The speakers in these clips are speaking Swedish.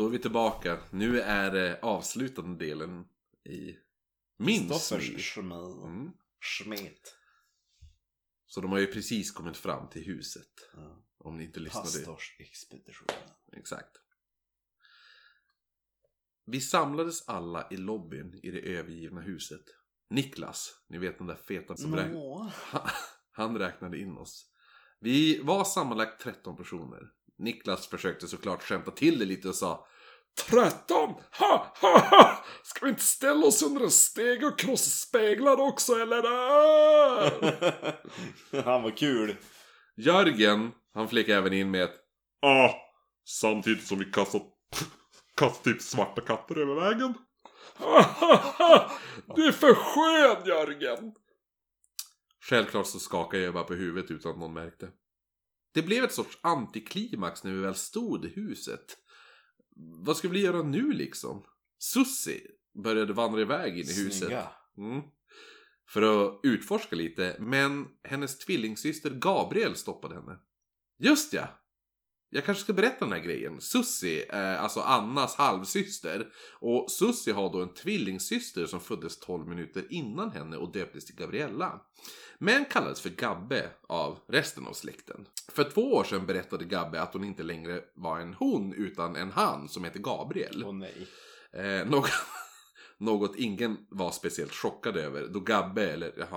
Då är vi tillbaka. Nu är det avslutande delen i min Smet. Så de har ju precis kommit fram till huset. Ja. Om ni inte lyssnade. Pastorsexpeditionen. Exakt. Vi samlades alla i lobbyn i det övergivna huset. Niklas, ni vet den där fetan som han räknade in oss. Vi var sammanlagt 13 personer. Niklas försökte såklart skämta till det lite och sa 13! Ha, ha, ha! Ska vi inte ställa oss under en steg och krossa speglar också, eller? Han var kul. Jörgen, han flickade även in med ett samtidigt som vi kastar typ svarta katter över vägen. Det är för skön, Jörgen! Självklart så skakade jag bara på huvudet utan att någon märkte. Det blev ett sorts antiklimax när vi väl stod i huset. Vad skulle vi göra nu liksom? Sussi började vandra iväg in i huset. För att utforska lite. Men hennes tvillingsyster Gabriel stoppade henne. Just ja. Jag kanske ska berätta den här grejen. Sussi är alltså Annas halvsyster. Och Sussi har då en tvillingsyster som föddes 12 minuter innan henne och döptes till Gabriella. Men kallades för Gabbe av resten av släkten. För 2 år sedan berättade Gabbe att hon inte längre var en hon utan en han som heter Gabriel. Åh nej. Något ingen var speciellt chockad över då Gabbe, eller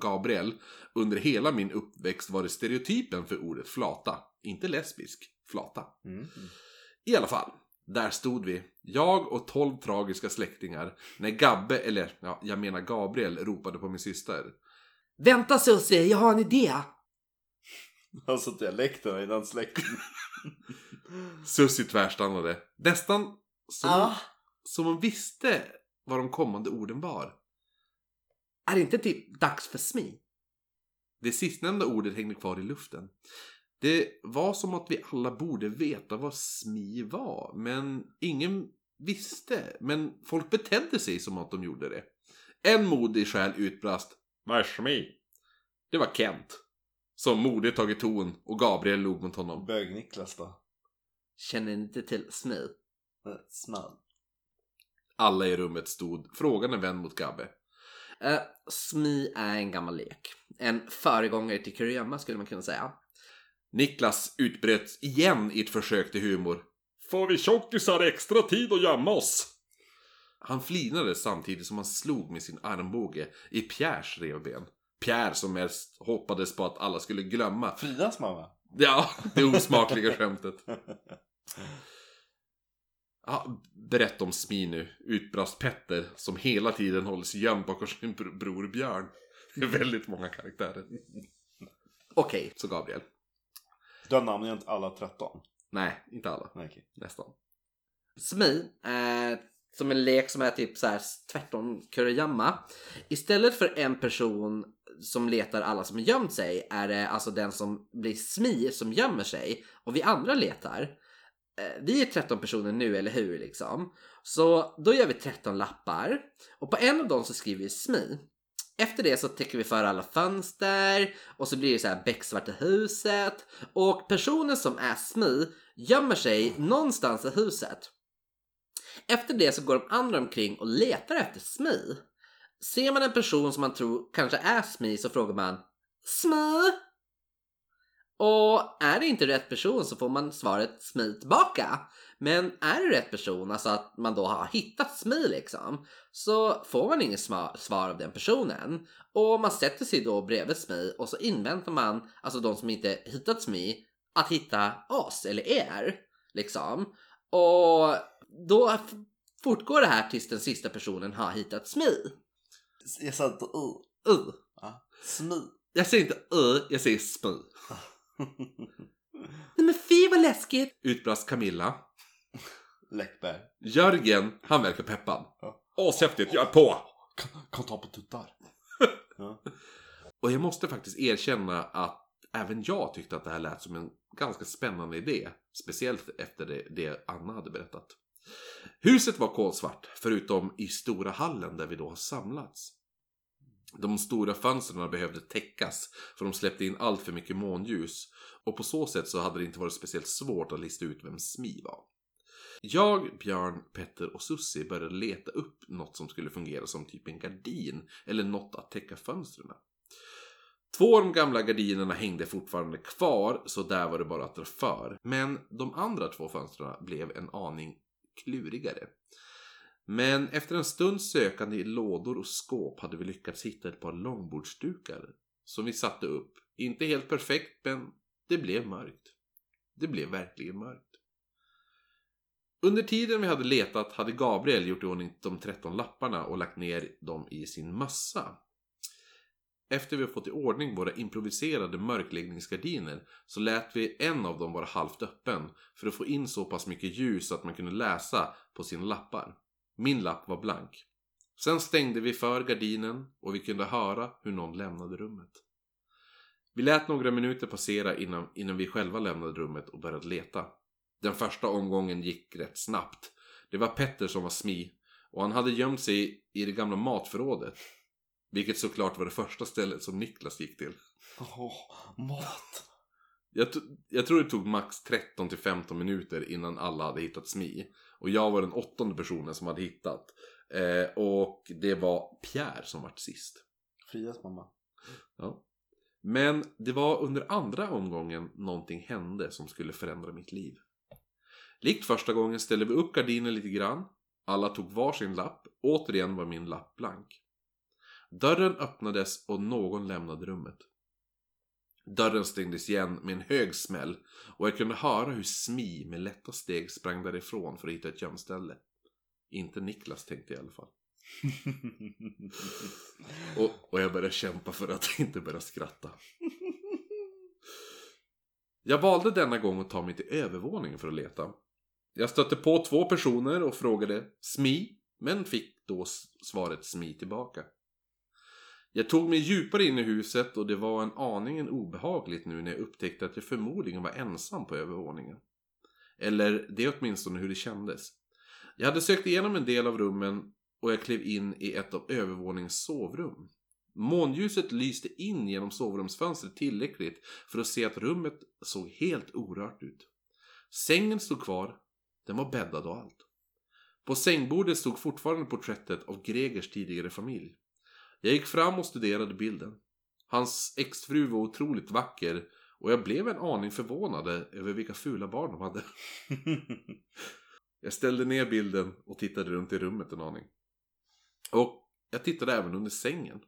Gabriel, under hela min uppväxt var det stereotypen för ordet flata. Inte lesbisk, flata. I alla fall, där stod vi. Jag och 12 tragiska släktingar. När Gabbe, eller jag menar Gabriel, ropade på min syster. Vänta Sussi, jag har en idé. Alltså dialekterna i den släkten. Sussi tvärstannade. Nästan som hon visste vad de kommande orden var. Är det inte typ dags för Smi? Det sistnämnda ordet hängde kvar i luften. Det var som att vi alla borde veta vad Smi var, men ingen visste. Men folk betedde sig som att de gjorde det. En modig själ utbrast. Vad är Smi? Det var Kent, som modigt tagit ton och Gabriel log mot honom. Bög Niklas då? Känner inte till Smi? Smal. Alla i rummet stod frågande vänd mot Gabbe. Smi är en gammal lek. En föregångare till kurragömma skulle man kunna säga. Niklas utbröts igen i ett försök till humor. Får vi tjockisar extra tid att gömma oss? Han flinade samtidigt som han slog med sin armbåge i Pierres revben. Pierre som mest hoppades på att alla skulle glömma. Fridas mamma? Ja, det osmakliga skämtet. Berätt om Smi nu, utbrast Petter som hela tiden hålls gömd bakom sin bror Björn. Det är väldigt många karaktärer. Okej, så Gabriel. Du har namnet inte alla 13? Nej, inte alla. Okay. Nästan. Smi som en lek som är typ så här tvärtom kurragömma. Istället för en person som letar alla som gömt sig är det alltså den som blir Smi som gömmer sig. Och vi andra letar. Vi är 13 personer nu, eller hur liksom? Så då gör vi 13 lappar. Och på en av dem så skriver vi Smi. Efter det så täcker vi för alla fönster. Och så blir det så här becksvart i huset. Och personen som är Smi gömmer sig någonstans i huset. Efter det så går de andra omkring och letar efter Smi. Ser man en person som man tror kanske är Smi så frågar man Smi. Och är det inte rätt person så får man svaret Smi tillbaka. Men är det rätt person, alltså att man då har hittat Smi liksom, så får man ingen svar av den personen. Och man sätter sig då bredvid Smi och så inväntar man, alltså de som inte hittat Smi, att hitta oss eller er liksom. Och då fortgår det här tills den sista personen har hittat Smi. Jag sa inte Smi. Jag säger inte jag säger Smi. Nej men fy vad läskigt, utbrast Camilla Läckberg. Jörgen, han verkar peppad. Åshäftigt, jag är på. Kan ta på tuttar. Och jag måste faktiskt erkänna att även jag tyckte att det här lät som en ganska spännande idé. Speciellt efter det Anna hade berättat. Huset var kolsvart, förutom i stora hallen där vi då har samlats. De stora fönstren behövde täckas för de släppte in allt för mycket månljus och på så sätt så hade det inte varit speciellt svårt att lista ut vem Smi var. Jag, Björn, Petter och Sussi började leta upp något som skulle fungera som typ en gardin eller något att täcka fönstren. Två av de gamla gardinerna hängde fortfarande kvar, så där var det bara att dra för. Men de andra två fönstren blev en aning klurigare. Men efter en stund sökande i lådor och skåp hade vi lyckats hitta ett par långbordsdukar som vi satte upp. Inte helt perfekt, men det blev mörkt. Det blev verkligen mörkt. Under tiden vi hade letat hade Gabriel gjort i ordning de 13 lapparna och lagt ner dem i sin mössa. Efter vi har fått i ordning våra improviserade mörkläggningsgardiner så lät vi en av dem vara halvt öppen för att få in så pass mycket ljus att man kunde läsa på sina lappar. Min lapp var blank. Sen stängde vi för gardinen och vi kunde höra hur någon lämnade rummet. Vi lät några minuter passera innan vi själva lämnade rummet och började leta. Den första omgången gick rätt snabbt. Det var Petter som var Smi och han hade gömt sig i det gamla matförrådet. Vilket såklart var det första stället som Niklas gick till. Mat! Jag tror det tog max 13-15 minuter innan alla hade hittat Smi. Och jag var den 8:e personen som hade hittat. Och det var Pierre som var sist. Frias mamma. Ja. Men det var under andra omgången någonting hände som skulle förändra mitt liv. Likt första gången ställde vi upp gardinen lite grann. Alla tog varsin lapp. Återigen var min lapp blank. Dörren öppnades och någon lämnade rummet. Dörren stängdes igen med en hög smäll och jag kunde höra hur Smi med lätta steg sprang därifrån för att hitta ett gömställe. Inte Niklas, tänkte jag i alla fall. och jag började kämpa för att inte börja skratta. Jag valde denna gång att ta mig till övervåningen för att leta. Jag stötte på två personer och frågade Smi, men fick då svaret Smi tillbaka. Jag tog mig djupare in i huset och det var en aningen obehagligt nu när jag upptäckte att jag förmodligen var ensam på övervåningen. Eller det är åtminstone hur det kändes. Jag hade sökt igenom en del av rummen och jag klev in i ett av övervåningens sovrum. Månljuset lyste in genom sovrumsfönstret tillräckligt för att se att rummet såg helt orört ut. Sängen stod kvar, den var bäddad och allt. På sängbordet stod fortfarande porträttet av Gregers tidigare familj. Jag gick fram och studerade bilden. Hans exfru var otroligt vacker och jag blev en aning förvånad över vilka fula barn de hade. Jag ställde ner bilden och tittade runt i rummet en aning. Och jag tittade även under sängen.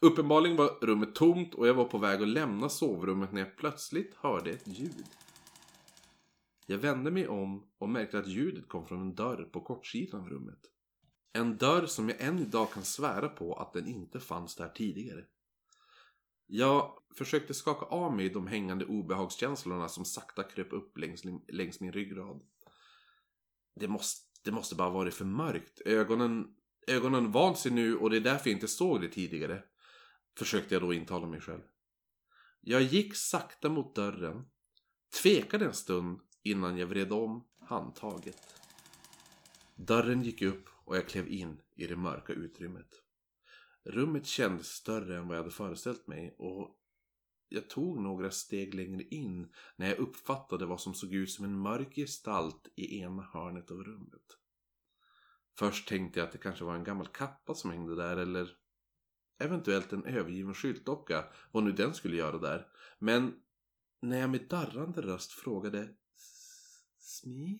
Uppenbarligen var rummet tomt och jag var på väg att lämna sovrummet när jag plötsligt hörde ett ljud. Jag vände mig om och märkte att ljudet kom från en dörr på kortsidan av rummet. En dörr som jag än idag kan svära på att den inte fanns där tidigare. Jag försökte skaka av mig de hängande obehagskänslorna som sakta kröp upp längs min ryggrad. Det måste bara vara för mörkt. Ögonen vant sig nu och det är därför jag inte såg det tidigare, försökte jag då intala mig själv. Jag gick sakta mot dörren, tvekade en stund innan jag vred om handtaget. Dörren gick upp och jag klev in i det mörka utrymmet. Rummet kändes större än vad jag hade föreställt mig och jag tog några steg längre in när jag uppfattade vad som såg ut som en mörk gestalt i ena hörnet av rummet. Först tänkte jag att det kanske var en gammal kappa som hängde där eller eventuellt en övergiven skyltdocka, vad nu den skulle göra där. Men när jag med darrande röst frågade Smi?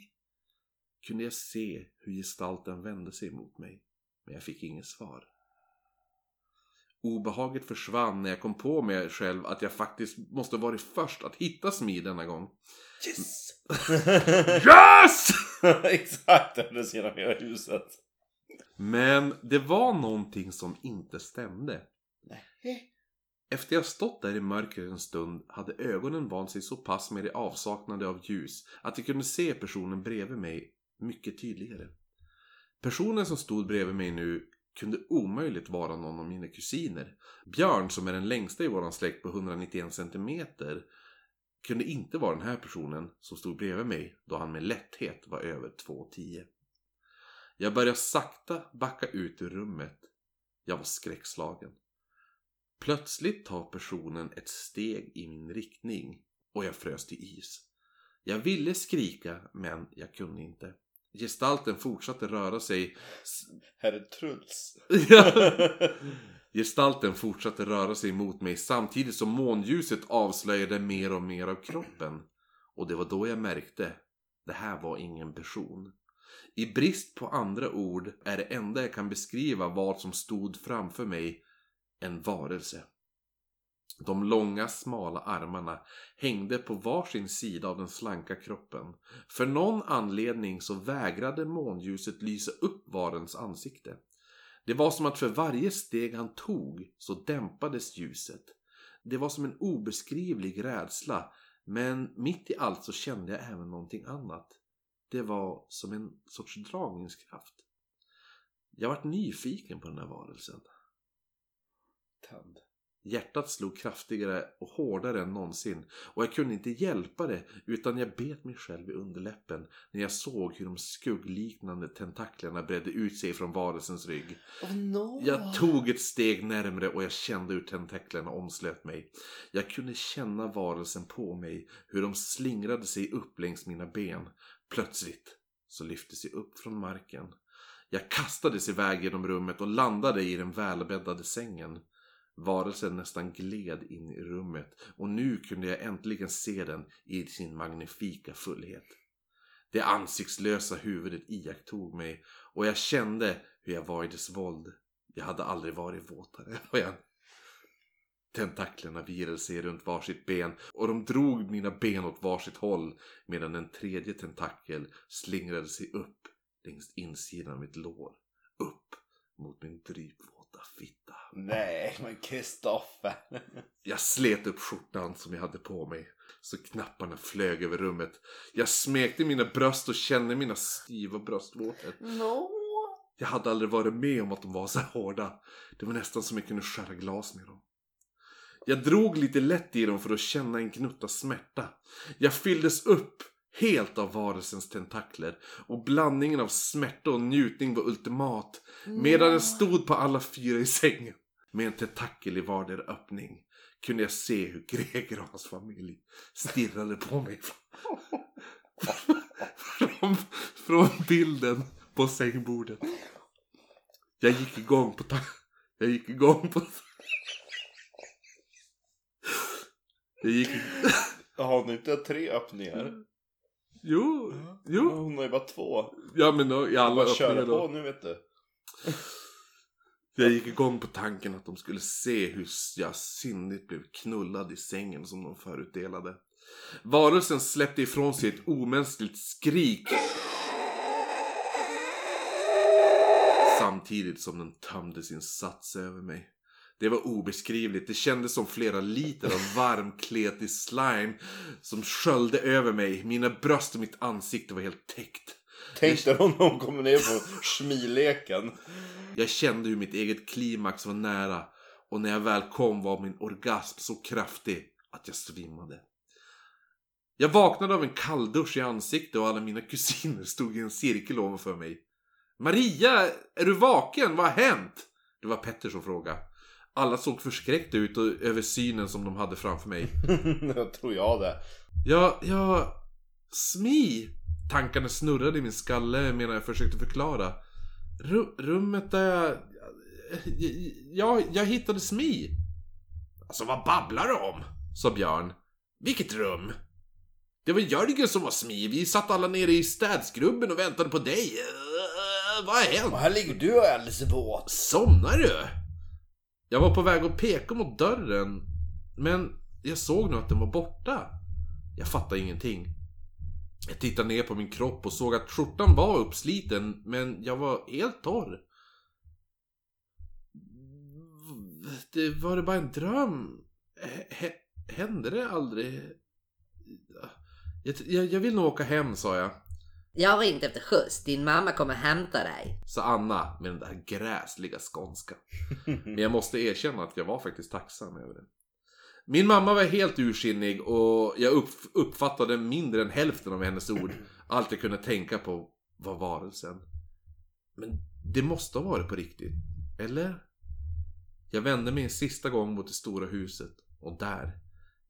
Kunde jag se hur gestalten vände sig mot mig, men jag fick inget svar. Obehaget försvann när jag kom på mig själv att jag faktiskt måste varit först att hitta Smi denna gång. Yes! Yes! Exakt, det ser jag i huset. Men det var någonting som inte stämde. Nej. Efter jag stått där i mörkret en stund hade ögonen vant sig så pass med det avsaknade av ljus att jag kunde se personen bredvid mig mycket tydligare. Personen som stod bredvid mig nu kunde omöjligt vara någon av mina kusiner. Björn, som är den längsta i våran släkt på 191 cm, kunde inte vara den här personen som stod bredvid mig då han med lätthet var över 2,10. Jag började sakta backa ut ur rummet. Jag var skräckslagen. Plötsligt tar personen ett steg i min riktning och jag frös till is. Jag ville skrika men jag kunde inte. Gestalten fortsatte röra sig. Herre Truls. Gestalten fortsatte röra sig mot mig samtidigt som månljuset avslöjade mer och mer av kroppen. Och det var då jag märkte, det här var ingen person. I brist på andra ord är det enda jag kan beskriva vad som stod framför mig en varelse. De långa, smala armarna hängde på varsin sida av den slanka kroppen. För någon anledning så vägrade månljuset lysa upp varens ansikte. Det var som att för varje steg han tog så dämpades ljuset. Det var som en obeskrivlig rädsla, men mitt i allt så kände jag även någonting annat. Det var som en sorts dragningskraft. Jag var nyfiken på den här varelsen. Tänd. Hjärtat slog kraftigare och hårdare än någonsin och jag kunde inte hjälpa det utan jag bet mig själv i underläppen när jag såg hur de skuggliknande tentaklerna bredde ut sig från varelsens rygg. Oh no. Jag tog ett steg närmare och jag kände hur tentaklerna omslöt mig. Jag kunde känna varelsen på mig, hur de slingrade sig upp längs mina ben. Plötsligt så lyftes jag upp från marken. Jag kastades iväg genom rummet och landade i den välbäddade sängen. Varelsen nästan gled in i rummet och nu kunde jag äntligen se den i sin magnifika fullhet. Det ansiktslösa huvudet iakttog mig och jag kände hur jag var i dess våld. Jag hade aldrig varit våtare. Tentaklerna virade sig runt varsitt ben och de drog mina ben åt varsitt håll medan en tredje tentakel slingrade sig upp längs insidan av mitt lår, upp mot min drypvåta fitta. Nej, men Kristoffer. Jag slet upp skjortan som jag hade på mig så knapparna flög över rummet. Jag smekte mina bröst och kände mina styva bröstvårtor. No. Jag hade aldrig varit med om att de var så hårda. Det var nästan som jag kunde skära glas med dem. Jag drog lite lätt i dem för att känna en knutta smärta. Jag fylldes upp helt av varelsens tentakler och blandningen av smärta och njutning var ultimat medan jag stod på alla fyra i sängen. Med en tentakel i vardera öppning kunde jag se hur Greger och hans familj stirrade på mig från bilden på sängbordet. Har hon inte tre öppningar? Jo. Hon har ju bara två. Ja, men då, i alla öppningar då. På, nu vet du. Jag gick igång på tanken att de skulle se hur jag syndigt blev knullad i sängen som de förutdelade. Varelsen släppte ifrån sig ett omänskligt skrik samtidigt som den tömde sin sats över mig. Det var obeskrivligt. Det kändes som flera liter av varm kletig slime som sköljde över mig. Mina bröst och mitt ansikte var helt täckt. Tänk dig om någon kommer ner på smileken. Jag kände hur mitt eget klimax var nära. Och när jag väl kom var min orgasm så kraftig att jag svimmade. Jag vaknade av en kall dusch i ansiktet och alla mina kusiner stod i en cirkel ovanför mig. Maria, är du vaken? Vad har hänt? Det var Petter som frågade. Alla såg förskräckta ut över synen som de hade framför mig. Jag tror jag det. Ja, Smi. Tankarna snurrade i min skalle medan jag försökte förklara. Rummet där jag hittade Smi. Alltså vad babblar du om? Sa Björn. Vilket rum? Det var Jörgen som var Smi. Vi satt alla nere i städskrubben och väntade på dig. Vad har hänt? Här ligger du och är alldeles våt. Somnar du? Jag var på väg att peka mot dörren, men jag såg nu att den var borta. Jag fattade ingenting. Jag tittade ner på min kropp och såg att skjortan var uppsliten, men jag var helt torr. Var det bara en dröm? Hände det aldrig? Jag vill nog åka hem, sa jag. Jag har ringt efter skjuts, din mamma kommer hämta dig, sa Anna med den där gräsliga skånskan. Men jag måste erkänna att jag var faktiskt tacksam över det. Min mamma var helt ursinnig och jag uppfattade mindre än hälften av hennes ord. Allt jag kunde tänka på var varelsen. Men det måste ha varit på riktigt, eller? Jag vände mig en sista gång mot det stora huset och där,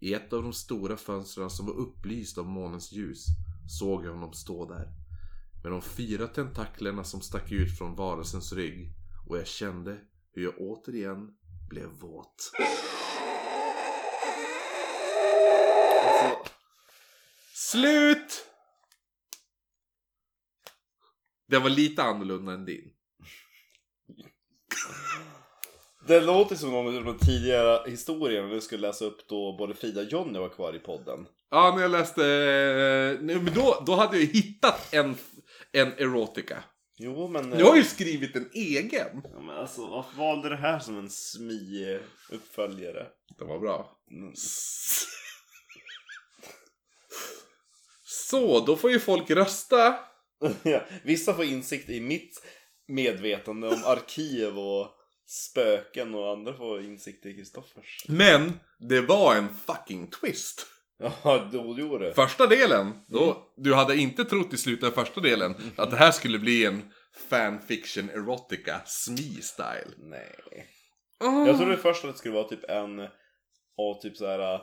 i ett av de stora fönstren som var upplyst av månens ljus, såg jag honom stå där. med de 4 tentaklerna som stack ut från varelsens rygg, och jag kände hur jag återigen blev våt. Alltså. Slut! Det var lite annorlunda än din. Det låter som någon av de tidigare historierna när du skulle läsa upp då både Frida och Johnny var kvar i podden. Ja, när jag läste... men då hade jag hittat en erotica. Jo, men... Du har ju skrivit en egen. Ja, men alltså, varför valde det här som en Smi-uppföljare? Det var bra. Mm. Så, då får ju folk rösta. Vissa får insikt i mitt medvetande om arkiv och... spöken, och andra får insikt i Kristoffers. Men det var en fucking twist. Ja, då gjorde det. Första delen då, du hade inte trott i slutet av första delen att det här skulle bli en fanfiction erotica Smi-style. Nej. Jag trodde först att det skulle vara typ en, och typ så här.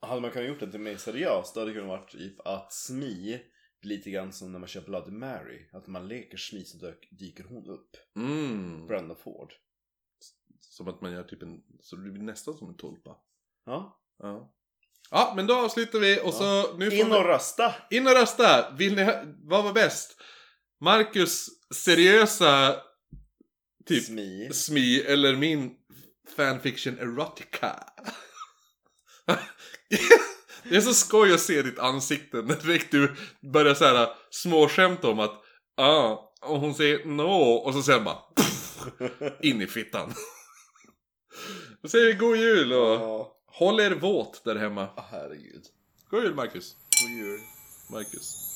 Hade man kunnat gjort det till mer seriöst, då hade det kunnat vara typ att Smi lite grann som när man kör Bloody Mary, att man leker Smi så dyker hon upp. Brenda Ford. Som att man gör typ en, så det blir nästan som en tulpa. Ja, men då avslutar vi och så nu får in och rösta. In och rösta. Vill ni vad var bäst? Marcus seriösa typ Smi eller min fanfiction erotica. Det är så skoj att se ditt ansikte när du börjar så här småskämt om att och hon säger no, och så sen bara pff, in i fittan. Då säger vi god jul och håll er våt där hemma. Herregud. God jul, Marcus. God jul, Marcus.